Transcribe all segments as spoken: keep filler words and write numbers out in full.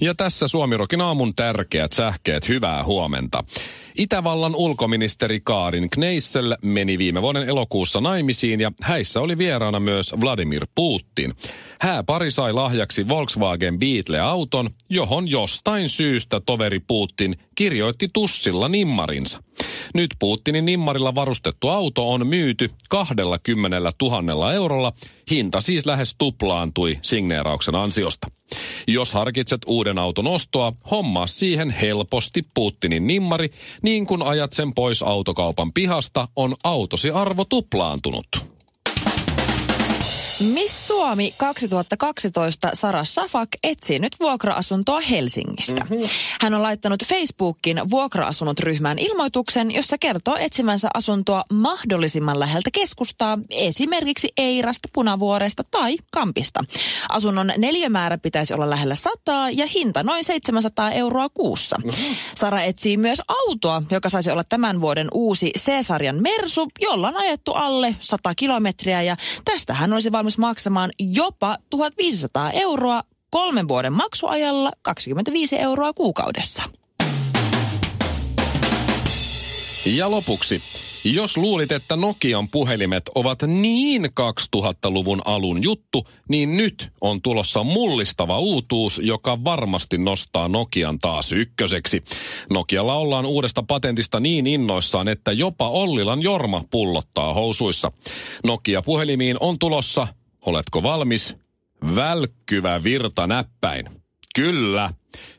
Ja tässä Suomirokin aamun tärkeät sähkeet. Hyvää huomenta. Itävallan ulkoministeri Karin Kneissl meni viime vuoden elokuussa naimisiin ja häissä oli vieraana myös Vladimir Putin. Hääpari sai lahjaksi Volkswagen Beetle-auton, johon jostain syystä toveri Putin kirjoitti tussilla nimmarinsa. Nyt Putinin nimmarilla varustettu auto on myyty kaksikymmentätuhatta eurolla. Hinta siis lähes tuplaantui signeerauksen ansiosta. Jos harkitset uuden auton ostoa, hommaa siihen helposti Putinin nimmari, niin kun ajat sen pois autokaupan pihasta, on autosi arvo tuplaantunut. Miss Suomi kaksituhattakaksitoista Sara Safak etsii nyt vuokra-asuntoa Helsingistä. Mm-hmm. Hän on laittanut Facebookin vuokra-asunnot ryhmään ilmoituksen, jossa kertoo etsimänsä asuntoa mahdollisimman läheltä keskustaa, esimerkiksi Eirasta, Punavuoresta tai Kampista. Asunnon neliömäärä pitäisi olla lähellä sataa ja hinta noin seitsemänsataa euroa kuussa. Mm-hmm. Sara etsii myös autoa, joka saisi olla tämän vuoden uusi C-sarjan Mersu, jolla on ajettu alle sata kilometriä ja tästä hän olisi valmis maksamaan jopa tuhatviisisataa euroa kolmen vuoden maksuajalla kaksikymmentäviisi euroa kuukaudessa. Ja lopuksi, jos luulit, että Nokian puhelimet ovat niin kaksituhattaluvun alun juttu, niin nyt on tulossa mullistava uutuus, joka varmasti nostaa Nokian taas ykköseksi. Nokialla ollaan uudesta patentista niin innoissaan, että jopa Ollilan Jorma pullottaa housuissa. Nokia-puhelimiin on tulossa... Oletko valmis? Välkkyvä virtanäppäin. Kyllä.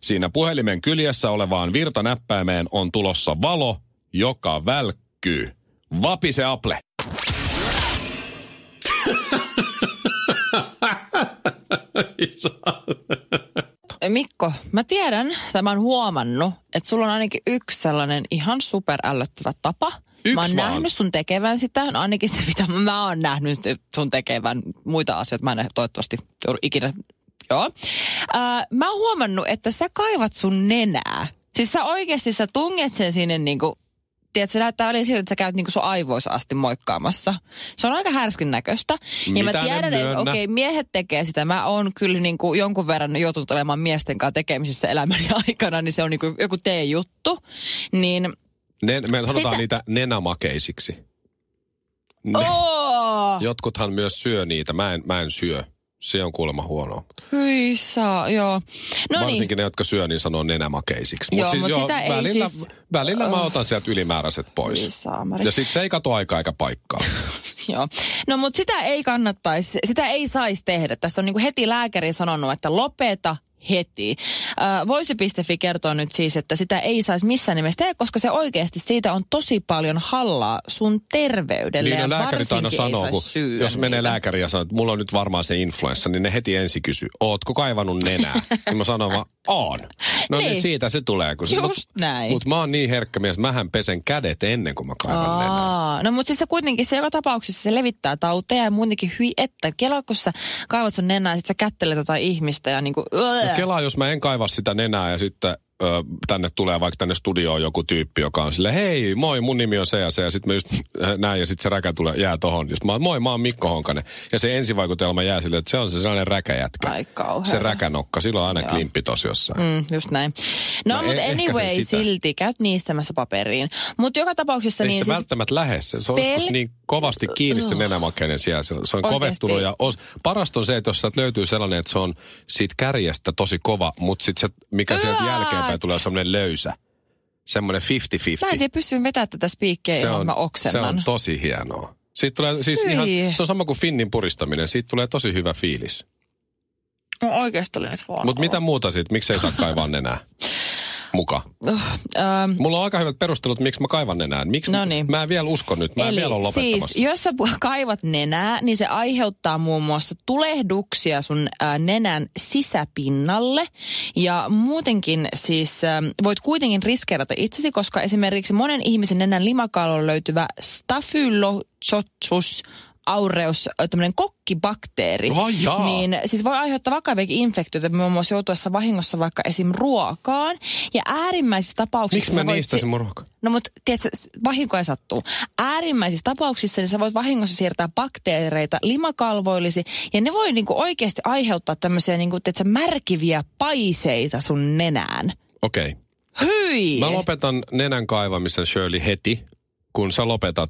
Siinä puhelimen kyljessä olevaan virtanäppäimeen on tulossa valo, joka välkkyy. Vapise Apple. Mikko, mä tiedän, tämän on huomannut, että sulla on ainakin yksi sellainen ihan superällöttävä tapa. Yksi mä oon vaan. nähnyt sun tekevän sitä, no ainakin se mitä mä oon nähnyt sun tekevän, muita asioita mä en toivottavasti joudu ikinä, joo. Äh, mä oon huomannut, että sä kaivat sun nenää. Siis sä oikeesti sä tunget sen sinne niinku, tiedät sä näyttää välillä siltä, että sä käyt niinku sun aivoissa asti moikkaamassa. Se on aika härskin näköistä. Ja mä tiedän, että okei okay, miehet tekee sitä. Mä oon kyllä niinku jonkun verran joutunut olemaan miesten kanssa tekemisissä elämäni aikana, niin se on niinku joku tee juttu, niin... Nen, me sanotaan sitä... niitä nenämakeisiksi. Ne, oh! Jotkuthan myös syö niitä. Mä en, mä en syö. Se on kuulemma huonoa. Hyi saa, joo. No varsinkin niin. Ne, jotka syö, niin sanoo nenämakeisiksi. Mutta siis mut joo, välillä, siis... välillä mä otan sieltä ylimääräiset pois. Ja sit se ei kato aikaa eikä paikkaa. Joo. No mut sitä ei kannattaisi, sitä ei saisi tehdä. Tässä on niinku heti lääkäri sanonut, että lopeta. Heti. Äh, Voisi.fi kertoo nyt siis, että sitä ei saisi missään nimessä tehdä, koska se oikeasti siitä on tosi paljon hallaa sun terveydelle. Niin ja lääkärit aina sanoo, kun jos menee niitä. Lääkäri ja sanoo, että mulla on nyt varmaan se influenssa, niin ne heti ensi kysyy, ootko kaivannut nenää? Niin mä sanon vaan, oon. No niin, niin siitä se tulee. Kun se, just mut, näin. Mutta mä oon niin herkkä mies, mähän pesen kädet ennen kuin mä kaivan Aa, nenää. No mutta siis se kuitenkin, se joka tapauksessa se levittää tauteja ja muutenkin hyi, että kelaa, kun sä kaivat sun nenää ja sit sä kättelet jotain ihmistä ja niinku... Kelaa, jos mä en kaiva sitä nenää ja sitten ö, tänne tulee vaikka tänne studioon joku tyyppi, joka on silleen, hei, moi, mun nimi on se ja se. Ja sitten mä just näin ja sitten se räkä tulee, jää tohon. Just mä, moi, mä oon Mikko Honkanen. Ja se ensivaikutelma jää silleen, että se on se sellainen räkäjätkä. Ai kauhean. Se räkänokka, sillä on aina joo. Klimppi tossa jossain. Mm, just näin. No, no mutta e- anyway, silti käyt niistämässä paperiin. Mutta joka tapauksessa... Ei niin, se siis... välttämättä lähde se. Se on pel... niin kovasti kiinni se nenämakeinen siellä. Se on oikeasti. Kovettunut ja os... parasta on se, että jos sieltä löytyy sellainen, että se on siitä kärjestä tosi kova, mutta sitten se, mikä sieltä jälkeenpäin tulee sellainen löysä. Semmoinen viisikymmentä viisikymmentä. Mä en tiedä, pystyn vetämään tätä spiikkiä ilman mä oksennan. Se on tosi hienoa. Siitä tulee siis ihan, se on sama kuin finnin puristaminen. Siitä tulee tosi hyvä fiilis. No oikeasti oli nyt vaan. Mutta mitä muuta siitä? Miksei saa kaivaa nenää? muka. Oh, um, Mulla on aika hyvät perustelut, miksi mä kaivan nenään. Miksi no niin. Mä en vielä usko nyt, mä en Eli, vielä ole lopettamassa. Siis, jos sä kaivat nenää, niin se aiheuttaa muun muassa tulehduksia sun äh, nenän sisäpinnalle. Ja muutenkin siis äh, voit kuitenkin riskeerata itsesi, koska esimerkiksi monen ihmisen nenän limakaalon löytyvä Staphylococcus aureus, tämmöinen kokkibakteeri, oh, niin siis voi aiheuttaa vakaviakin infektioita, muun muassa joutuessa vahingossa vaikka esim. Ruokaan. Ja äärimmäisissä tapauksissa... Miksi mä niistäisin mun ruokaan? No mutta tiedätkö, vahinkoja sattuu. Äärimmäisissä tapauksissa niin sä voit vahingossa siirtää bakteereita limakalvoillisi, ja ne voi niinku oikeasti aiheuttaa tämmöisiä niinku, tiedätkö, märkiviä paiseita sun nenään. Okei. Okay. Hyi! Mä lopetan nenän kaivamisen, Shirley, heti, kun sä lopetat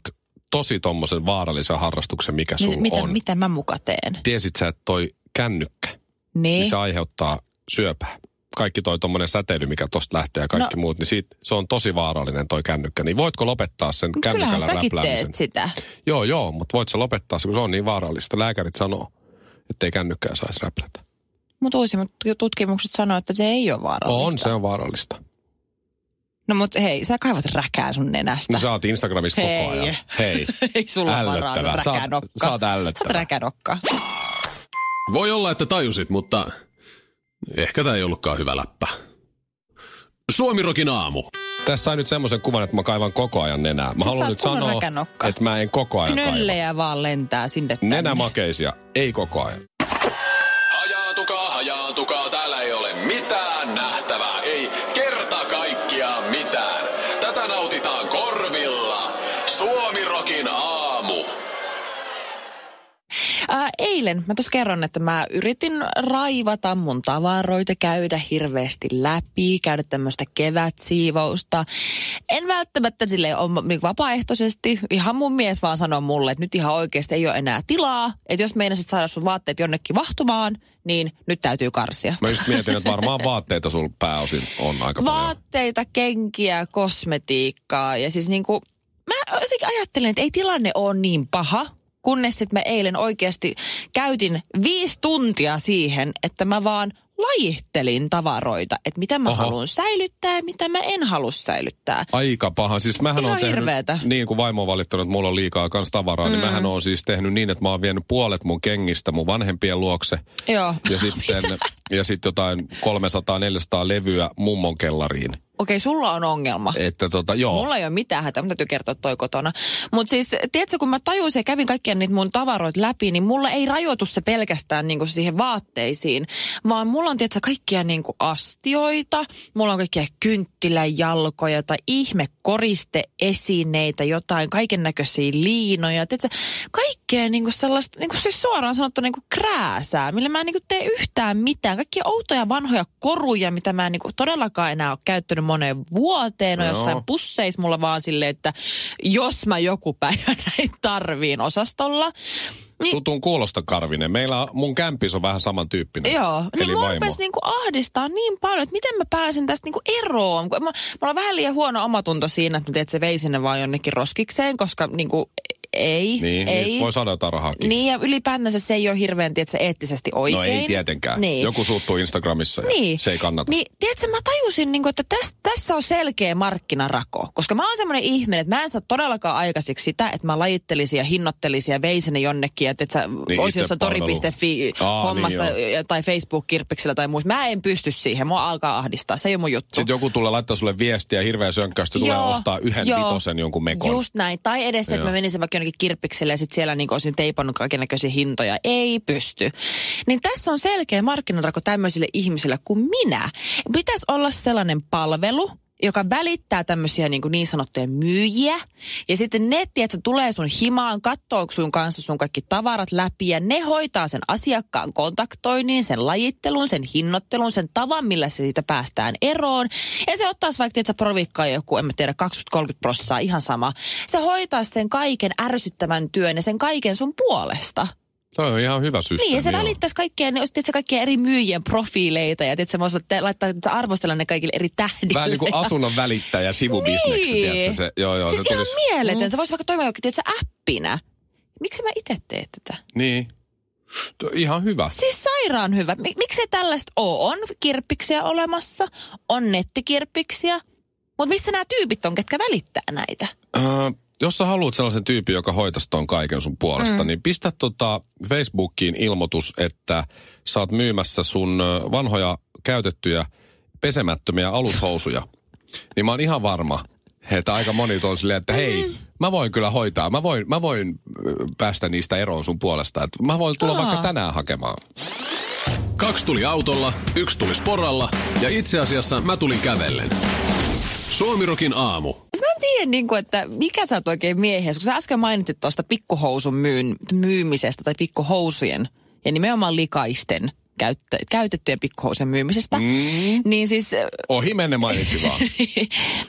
tosi tommosen vaarallisen harrastuksen, mikä sulla mitä, on. Mitä mä muka teen? Tiesit sä, että toi kännykkä, niin, niin se aiheuttaa syöpää. Kaikki toi tommonen säteily, mikä tosta lähtee ja kaikki no. muut, niin siitä, se on tosi vaarallinen toi kännykkä. Niin voitko lopettaa sen no, kännykällä räpläämisen? Kyllähän säkin teet sitä. Joo, joo, mutta voit sä lopettaa se, kun se on niin vaarallista. Lääkärit sanoo, ettei kännykkää saisi räplätä. Mutta uusimmat tutkimukset sanoo, että se ei ole vaarallista. On, se on vaarallista. No mut hei, sä kaivat räkää sun nenästä. No sä oot Instagramissa hei. koko ajan. Hei. Ei sulla ällöttävää. Varaa, sä räkänokka. Sä oot ällöttävää. Sä oot räkänokka. Voi olla, että tajusit, mutta ehkä tää ei ollutkaan hyvä läppä. Suomirokin aamu. Tässä sai nyt semmoisen kuvan, että mä kaivan koko ajan nenää. Mä haluan nyt sanoa, että mä en koko ajan kaiva. Knöllejä vaan lentää sinne tänne. Nenämakeisia, ei koko ajan. Hajaantukaa, hajaantukaa, täällä ei ole mitään nähtävää, ei mitään. Tätä nautitaan korvilla. Suomirokin aamu. Ää, eilen mä tuossa kerron, että mä yritin raivata mun tavaroita, käydä hirveästi läpi, käydä tämmöistä kevätsiivousta. En välttämättä silleen ole vapaaehtoisesti. Ihan mun mies vaan sanoo mulle, että nyt ihan oikeasti ei ole enää tilaa. Että jos meinasit saada sun vaatteet jonnekin vahtumaan, niin nyt täytyy karsia. Mä just mietin, että varmaan vaatteita sulla pääosin on aika paljon. Vaatteita, kenkiä, kosmetiikkaa ja siis niinku, mä ajattelin, että ei tilanne ole niin paha. Kunnes sitten mä eilen oikeasti käytin viisi tuntia siihen, että mä vaan lajittelin tavaroita. Että mitä mä Aha. haluan säilyttää ja mitä mä en halua säilyttää. Aika paha. Siis mähän on tehnyt hirveetä. Niin kuin vaimo on valittanut, että mulla on liikaa kans tavaraa, mm. niin mähän on siis tehnyt niin, että mä oon vienyt puolet mun kengistä mun vanhempien luokse. Joo. Ja sitten, ja sitten jotain kolmesataa neljäsataa levyä mummon kellariin. Okei, sulla on ongelma. Että tota, joo. Mulla ei ole mitään hätää, mun täytyy kertoa toi kotona. Mutta siis, tiedätkö, kun mä tajusin ja kävin kaikkia niitä mun tavaroita läpi, niin mulla ei rajoitu se pelkästään niinku siihen vaatteisiin, vaan mulla on, tiedätkö, kaikkia niinku astioita, mulla on kaikkia kynttiläjalkoja tai ihmekoristeesineitä, jotain kaiken näköisiä liinoja, tiedätkö, kaikkea niinku sellaista, niinku siis suoraan sanottu niinku krääsää, millä mä en niinku tee yhtään mitään. Kaikkia outoja vanhoja koruja, mitä mä en niinku todellakaan enää ole käyttänyt moneen vuoteen, on no. jossain pusseissa mulla vaan silleen, että jos mä joku päivä näitä tarviin osastolla. Niin, tutun kuulosta, Karvinen. Meillä mun kämpis on vähän samantyyppinen. Joo, niin mua rupesi niinku ahdistaa niin paljon, että miten mä pääsen tästä niinku eroon. Mä, mulla on vähän liian huono omatunto siinä, että mä teet se vei sinne vaan jonnekin roskikseen, koska niinku ei, niin, ei. Niistä voi saada jotain rahaakin. Niin, ja ylipäätänsä se ei ole hirveän, tiedätkö, eettisesti oikein. No ei tietenkään. Niin. Joku suuttuu Instagramissa ja niin. se ei kannata. Niin, tiedätkö, mä tajusin, niin kuin, että täs, tässä on selkeä markkinarako. Koska mä oon semmoinen ihminen, että mä en saa todellakaan aikaiseksi sitä, että mä lajittelisin ja hinnoittelisin ja veisin ne jonnekin. Että sä niin, osiossa tori piste fi Aa, hommassa niin, tai Facebook-kirppiksellä tai muuta. Mä en pysty siihen, mua alkaa ahdistaa. Se ei ole mun juttu. Sitten joku tulee laittaa sulle viestiä hirveä sönkkäystä, tulee ostaa yhden vitosen jonkun mekon. Just näin. Tai edes, että mä menisin vaikka kirppikselle ja sitten siellä niin olisin teipannut kaikennäköisiä hintoja. Ei pysty. Niin tässä on selkeä markkinarako tämmöisille ihmisille kuin minä. Pitäisi olla sellainen palvelu, joka välittää tämmöisiä niin, niin sanottuja myyjiä. Ja sitten netti, että se tulee sun himaan, kattoo sun kanssa sun kaikki tavarat läpi ja ne hoitaa sen asiakkaan kontaktoinnin, sen lajittelun, sen hinnoittelun, sen tavan, millä se siitä päästään eroon. Ja se ottaisi vaikka, että sä provikkaa joku, en mä tiedä, kaksikymmentä kolmekymmentä prosenttia, ihan sama. Se hoitaa sen kaiken ärsyttävän työn ja sen kaiken sun puolesta. Toi on ihan hyvä systeemi. Niin, ja se välittäisi kaikkia, ne olisi kaikkia eri myyjien profiileita ja tietysti voisi laittaa, että arvostella ne kaikille eri tähdille. Vähän niin kuin asunnon välittäjä sivubisneksi, niin. tiedätkö se? Joo, joo, siis se ihan tulisi mieletön. Mm. Se voisi vaikka toimia jokin, tiedätkö, appina. Miksi mä itse teen tätä? Niin. Ihan hyvä. Siis sairaan hyvä. Miksei tällaista ole? On kirppiksiä olemassa, on nettikirppiksiä. Mutta missä nämä tyypit on, ketkä välittää näitä? Öö, jos sä haluat sellaisen tyypin, joka hoitaisi ton kaiken sun puolesta, mm. niin pistä tota Facebookiin ilmoitus, että sä oot myymässä sun vanhoja käytettyjä pesemättömiä alushousuja. Niin mä oon ihan varma, että aika moni on silleen, että hei, mm. mä voin kyllä hoitaa. Mä voin, mä voin päästä niistä eroon sun puolesta. Et mä voin tulla Aa. vaikka tänään hakemaan. Kaksi tuli autolla, yksi tuli sporalla ja itse asiassa mä tulin kävellen. Suomirokin aamu. Mä en tiedä, niin kuin, että mikä sä oot oikein miehiä, kun sä äsken mainitsit tuosta pikkuhousun myyn, myymisestä tai pikkuhousujen ja nimenomaan likaisten käyttä, käytettyjen pikkuhousujen myymisestä. Mm. Niin siis... Ohi menne mainitsi vaan.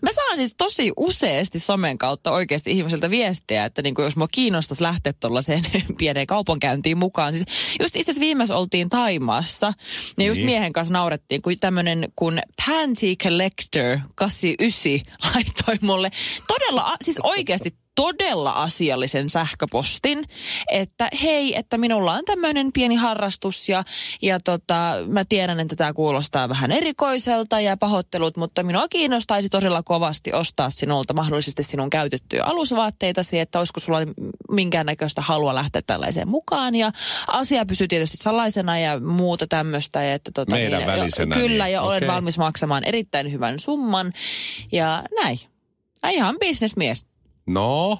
Mä saan siis tosi useasti somen kautta oikeasti ihmiseltä viestiä, että niin kuin jos mua kiinnostaisi lähteä tuollaiseen pieneen kaupankäyntiin mukaan. Siis just itse asiassa viimeis oltiin Thaimaassa ja just niin. miehen kanssa naurettiin, kun tämmönen kun Pansy Collector kahdeksankymmentäyhdeksän laittoi mulle todella, siis oikeasti todella asiallisen sähköpostin, että hei, että minulla on tämmöinen pieni harrastus ja, ja tota, mä tiedän, että tämä kuulostaa vähän erikoiselta ja pahoittelut, mutta minua kiinnostaisi todella kovasti ostaa sinulta mahdollisesti sinun käytettyjä alusvaatteitasi, että olisiko sulla minkäännäköistä halua lähteä tällaiseen mukaan ja asia pysyy tietysti salaisena ja muuta tämmöistä. Ja että tota, meidän niin, välisenä. Jo, kyllä, niin. ja okay. olen valmis maksamaan erittäin hyvän summan ja näin. Ihan bisnesmies. No?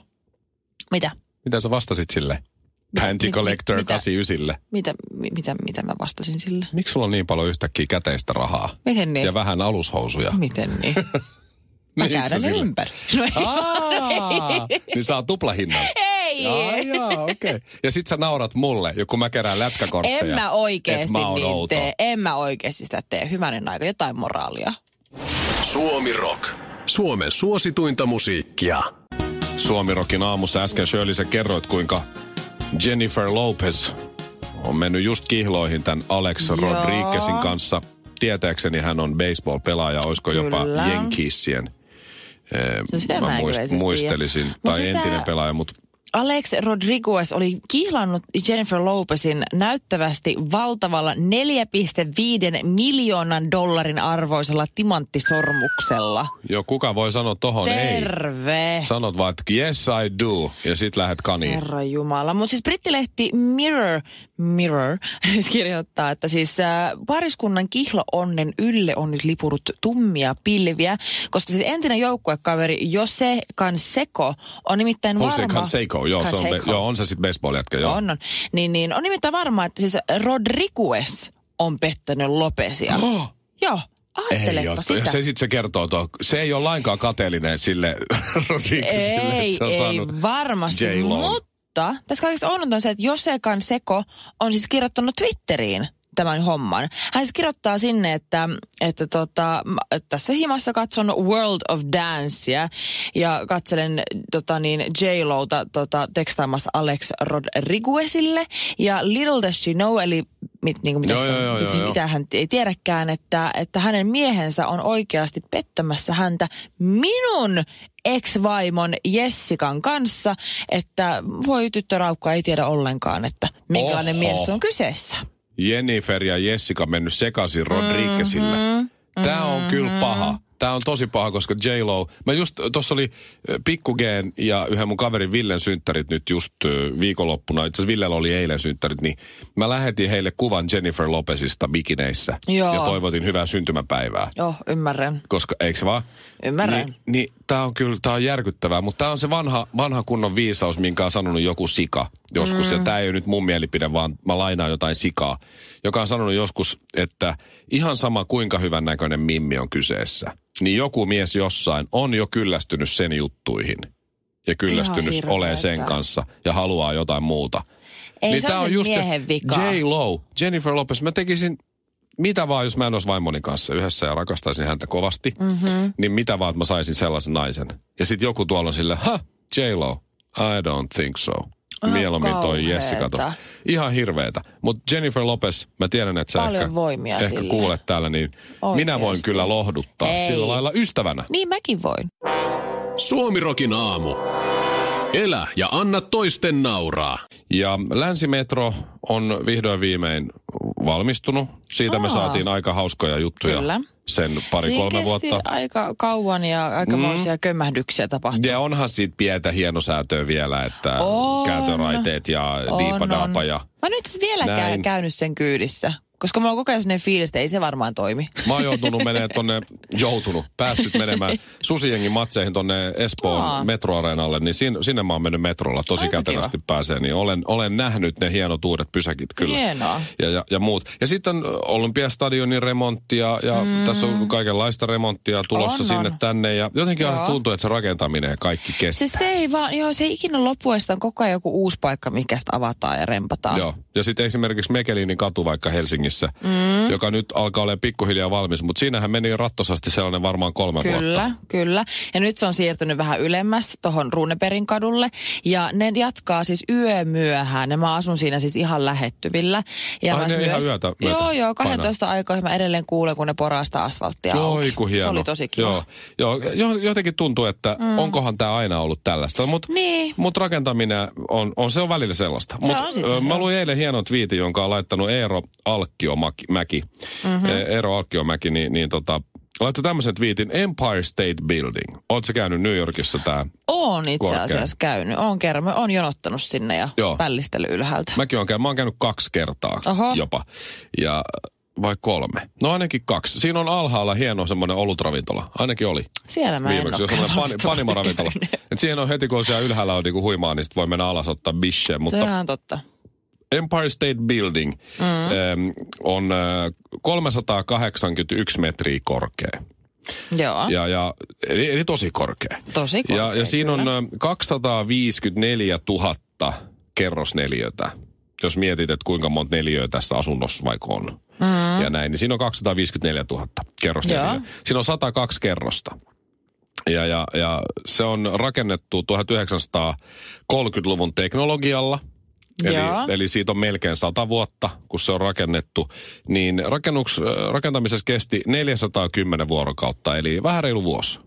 Mitä? Mitä sä vastasit sille? Panty Collector mit, kahdeksankymmentäyhdeksälle. Mitä, mitä, mitä mä vastasin sille? Miksi sulla on niin paljon yhtäkkiä käteistä rahaa? Miten niin? Ja vähän alushousuja. Miten niin? Mä käydän ne ympäri. No ei Aa, niin saa tuplahinnan. Ei. Jaa, okei. Okay. Ja sit sä naurat mulle, joku mä kerään lätkäkortteja. En mä oikeesti niin tee. En mä oikeesti sitä tee. Hyvänen aika, jotain moraalia. Suomi Rock. Suomen suosituinta musiikkia. Suomirokin aamussa äsken Shirley, sä kerroit, kuinka Jennifer Lopez on mennyt just kihloihin tämän Alex Joo. Rodriguezin kanssa. Tietääkseni hän on baseball-pelaaja, olisiko Kyllä. jopa Jenkiissien. Ee, mä, mä muist- muistelisin, mut tai sitä... entinen pelaaja, mutta... Alex Rodriguez oli kihlannut Jennifer Lopezin näyttävästi valtavalla neljä pilkku viisi miljoonan dollarin arvoisella timanttisormuksella. Joo, kuka voi sanoa tohon ei? Terve! Sanot vaan, että yes I do, ja sit lähet kaniin. Herra Jumala. Mutta siis brittilehti Mirror, Mirror kirjoittaa, että siis äh, pariskunnan kihlo-onnen ylle on nyt lipurut tummia pilviä, koska siis entinen joukkuekaveri Jose Canseco on nimittäin varma... Jose Canseco. Joo, se on, be, joo, on se sitten baseball-jätkä, joo. On, on. Niin, niin, on nimittäin varmaa, että siis Rodriguez on pettänyt Lopezia. Oh. Joo, ajattelepa sitä. Ja se sitten se kertoo tuo, se ei ole lainkaan kateellinen sille Rodriguezille, ei, että se on ei varmasti, J-Lon. Mutta tässä kaikista on se, että Jose Canseco on siis kirjoittanut Twitteriin tämän homman. Hän siis kirjoittaa sinne, että, että tota, tässä himassa katson World of Dancea ja katselen tota niin, J-Lota tota, tekstaamassa Alex Rodriguezille ja Little Does She Know, eli mit, niin kuin joo, joo, joo, mit, joo, mitä hän ei tiedäkään, että, että hänen miehensä on oikeasti pettämässä häntä minun ex-vaimon Jessican kanssa, että voi tyttöraukka ei tiedä ollenkaan, että minkälainen Oho. mies on kyseessä. Jennifer ja Jessica mennyt sekaisin Rodriguezille. Mm-hmm. Tää on kyllä paha. Tää on tosi paha, koska J-Lo... Mä just, tossa oli Pikku Geen ja yhden mun kaverin Villen synttärit nyt just viikonloppuna. Itse asiassa Villellä oli eilen synttärit, niin mä lähetin heille kuvan Jennifer Lopezista bikineissä. Joo. Ja toivotin hyvää syntymäpäivää. Joo, ymmärrän. Koska, eikö se vaan? Ymmärrän. Ni, niin tää on kyllä, tää on järkyttävää, mutta tää on se vanha, vanha kunnon viisaus, minkä on sanonut joku sika joskus. Mm. Ja tää ei ole nyt mun mielipide, vaan mä lainaan jotain sikaa, joka on sanonut joskus, että ihan sama kuinka hyvän näköinen mimmi on kyseessä, niin joku mies jossain on jo kyllästynyt sen juttuihin ja kyllästynyt oleen sen kanssa ja haluaa jotain muuta. Ei niin se tää on just miehen vika. J-Lo, Jennifer Lopez, mä tekisin mitä vaan, jos mä en olisi vaimoni kanssa yhdessä ja rakastaisin häntä kovasti, mm-hmm. niin mitä vaan, että mä saisin sellaisen naisen. Ja sit joku tuolla on silleen, ha, J-Lo, I don't think so. Oh, mieluummin toi Jessica. To. Ihan hirveetä. Mutta Jennifer Lopez, mä tiedän, että sä ehkä, ehkä kuulet täällä, niin Oikeasti. minä voin kyllä lohduttaa Ei. sillä lailla ystävänä. Niin mäkin voin. Suomi Rokin aamu. Elä ja anna toisten nauraa. Ja Länsimetro on vihdoin viimein valmistunut. Siitä Aa. me saatiin aika hauskoja juttuja. Kyllä. Sen pari-kolme vuotta. Siinä kesti aika kauan ja aikamoisia mm. kömmähdyksiä tapahtui. Ja onhan siitä pientä hienosäätöä vielä, että on. käytöraiteet ja on, diipadaapa on. ja mä nyt siis vieläkään näin. käynyt sen kyydissä. Koska mulla on koko ajan sellainen fiilis, että ei se varmaan toimi. Mä oon joutunut menemään tonne, joutunut, päässyt menemään Susijengin matseihin tonne Espoon metroareenalle, niin sin, sinne mä oon mennyt metrolla, tosi kätevästi pääsee, niin olen, olen nähnyt ne hienot uudet pysäkit kyllä. Hienoa. Ja, ja, ja muut. Ja sitten Olympiastadionin remontti ja, ja mm. tässä on kaikenlaista remonttia tulossa on, sinne on. tänne ja jotenkin aina tuntuu, että se rakentaminen ja kaikki kestää. Se, se ei vaan, joo, se ei ikinä lopuestaan koko ajan joku uusi paikka, mikä sitä avataan ja rempataan. Joo, ja sitten esimerkiksi Mekelinin katu vaikka Helsingissä. Mm. Joka nyt alkaa olemaan pikkuhiljaa valmis, mutta siinähän meni jo rattosasti sellainen varmaan kolme kyllä, vuotta. Kyllä, kyllä. Ja nyt se on siirtynyt vähän ylemmäs tuohon Runebergin kadulle. Ja ne jatkaa siis yömyöhään. Ja mä asun siinä siis ihan lähettyvillä. Ja Ai ne myös... ihan yötä, yötä Joo, joo. kaksitoista aikaa mä edelleen kuulen, kun ne porasta asfalttia auki. Joo, hieno. Se oli tosi kiva. Joo, joo jotenkin tuntuu, että mm. onkohan tämä aina ollut tällaista. Mutta niin. mut rakentaminen on, on, se on välillä sellaista. Se mut, sitä, mä luin eilen hienon twiitin, jonka on laittanut Eero Alkkiomäki. Mm-hmm. Eero Alkkiomäki, niin, niin tota, laittoi tämmöisen twiitin, Empire State Building. Oletko käynyt New Yorkissa tää? Oon itse korkea? asiassa käynyt. Oon kerran. Mä oon jonottanut sinne ja Joo. pällistely ylhäältä. Mäkin oon käynyt. Mä oon käynyt kaksi kertaa Oho. jopa. Ja... Vai kolme? No ainakin kaksi. Siinä on alhaalla hieno semmoinen olutravintola. Ainakin oli. Siellä mä Viimeksi en ole pan, panimoravintola. Et siihen on heti, kun siellä ylhäällä on niinku huimaa, niin sit voi mennä alas ottaa bishe. Mutta... Se on totta. Empire State Building mm. on kolmesataakahdeksankymmentäyksi metriä korkea. Joo. Ja, ja, eli, eli tosi korkea. Tosi korkea, ja, ja siinä kyllä. on kaksisataaviisikymmentäneljätuhatta kerrosneliötä. Jos mietit, että kuinka monta neliöä tässä asunnossa vaikka on. Mm. Ja näin, niin siinä on kaksisataaviisikymmentäneljätuhatta kerrosneliötä. Siinä on satakaksi kerrosta. Ja, ja, ja se on rakennettu tuhatyhdeksänsataakolmekymmentäluvun teknologialla. Eli, eli siitä on melkein sata vuotta, kun se on rakennettu, niin rakennuks, rakentamisessa kesti neljäsataakymmenen vuorokautta, eli vähän reilu vuosi.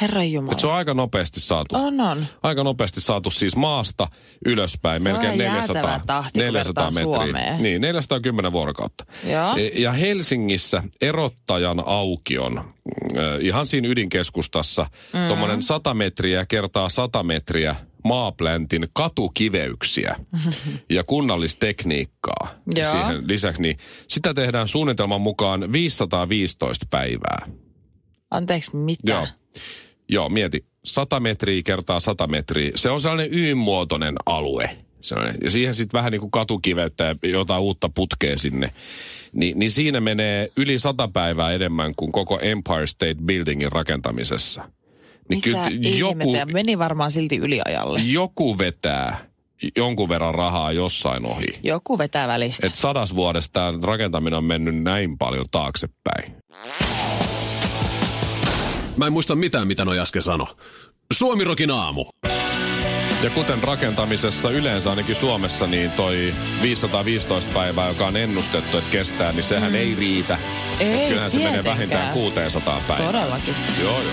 Herranjumala. Se on aika nopeasti saatu. On, on. Aika nopeasti saatu siis maasta ylöspäin, se melkein neljäsataa, neljäsataa metriä. Niin, neljäsataakymmenen vuorokautta. Ja, ja Helsingissä erottajan aukion, ihan siinä ydinkeskustassa, mm. tuommoinen sata metriä kertaa sata metriä, maapläntin katukiveyksiä ja kunnallistekniikkaa siihen lisäksi, niin sitä tehdään suunnitelman mukaan viisisataaviisitoista päivää. Anteeksi, mitä? Joo, Joo mieti, sata metriä kertaa sata metriä. Se on sellainen Y-muotoinen alue. Sellainen. Ja siihen sitten vähän niin kuin katukiveyttä ja jotain uutta putkea sinne. Ni, niin siinä menee yli sata päivää enemmän kuin koko Empire State Buildingin rakentamisessa. Niin mitä ihmettä? Meni varmaan silti yliajalle. Joku vetää jonkun verran rahaa jossain ohi. Joku vetää välistä. Et sadas vuodesta rakentaminen on mennyt näin paljon taaksepäin. Mä en muista mitään, mitä noi äsken sano. Suomirokin aamu. Ja kuten rakentamisessa yleensä ainakin Suomessa, niin toi viisisataaviisitoista päivää, joka on ennustettu, että kestää, niin sehän mm. ei riitä. Ei, kyllähän se menee vähintään kuusisataa päivää. Todellakin. Joo, joo.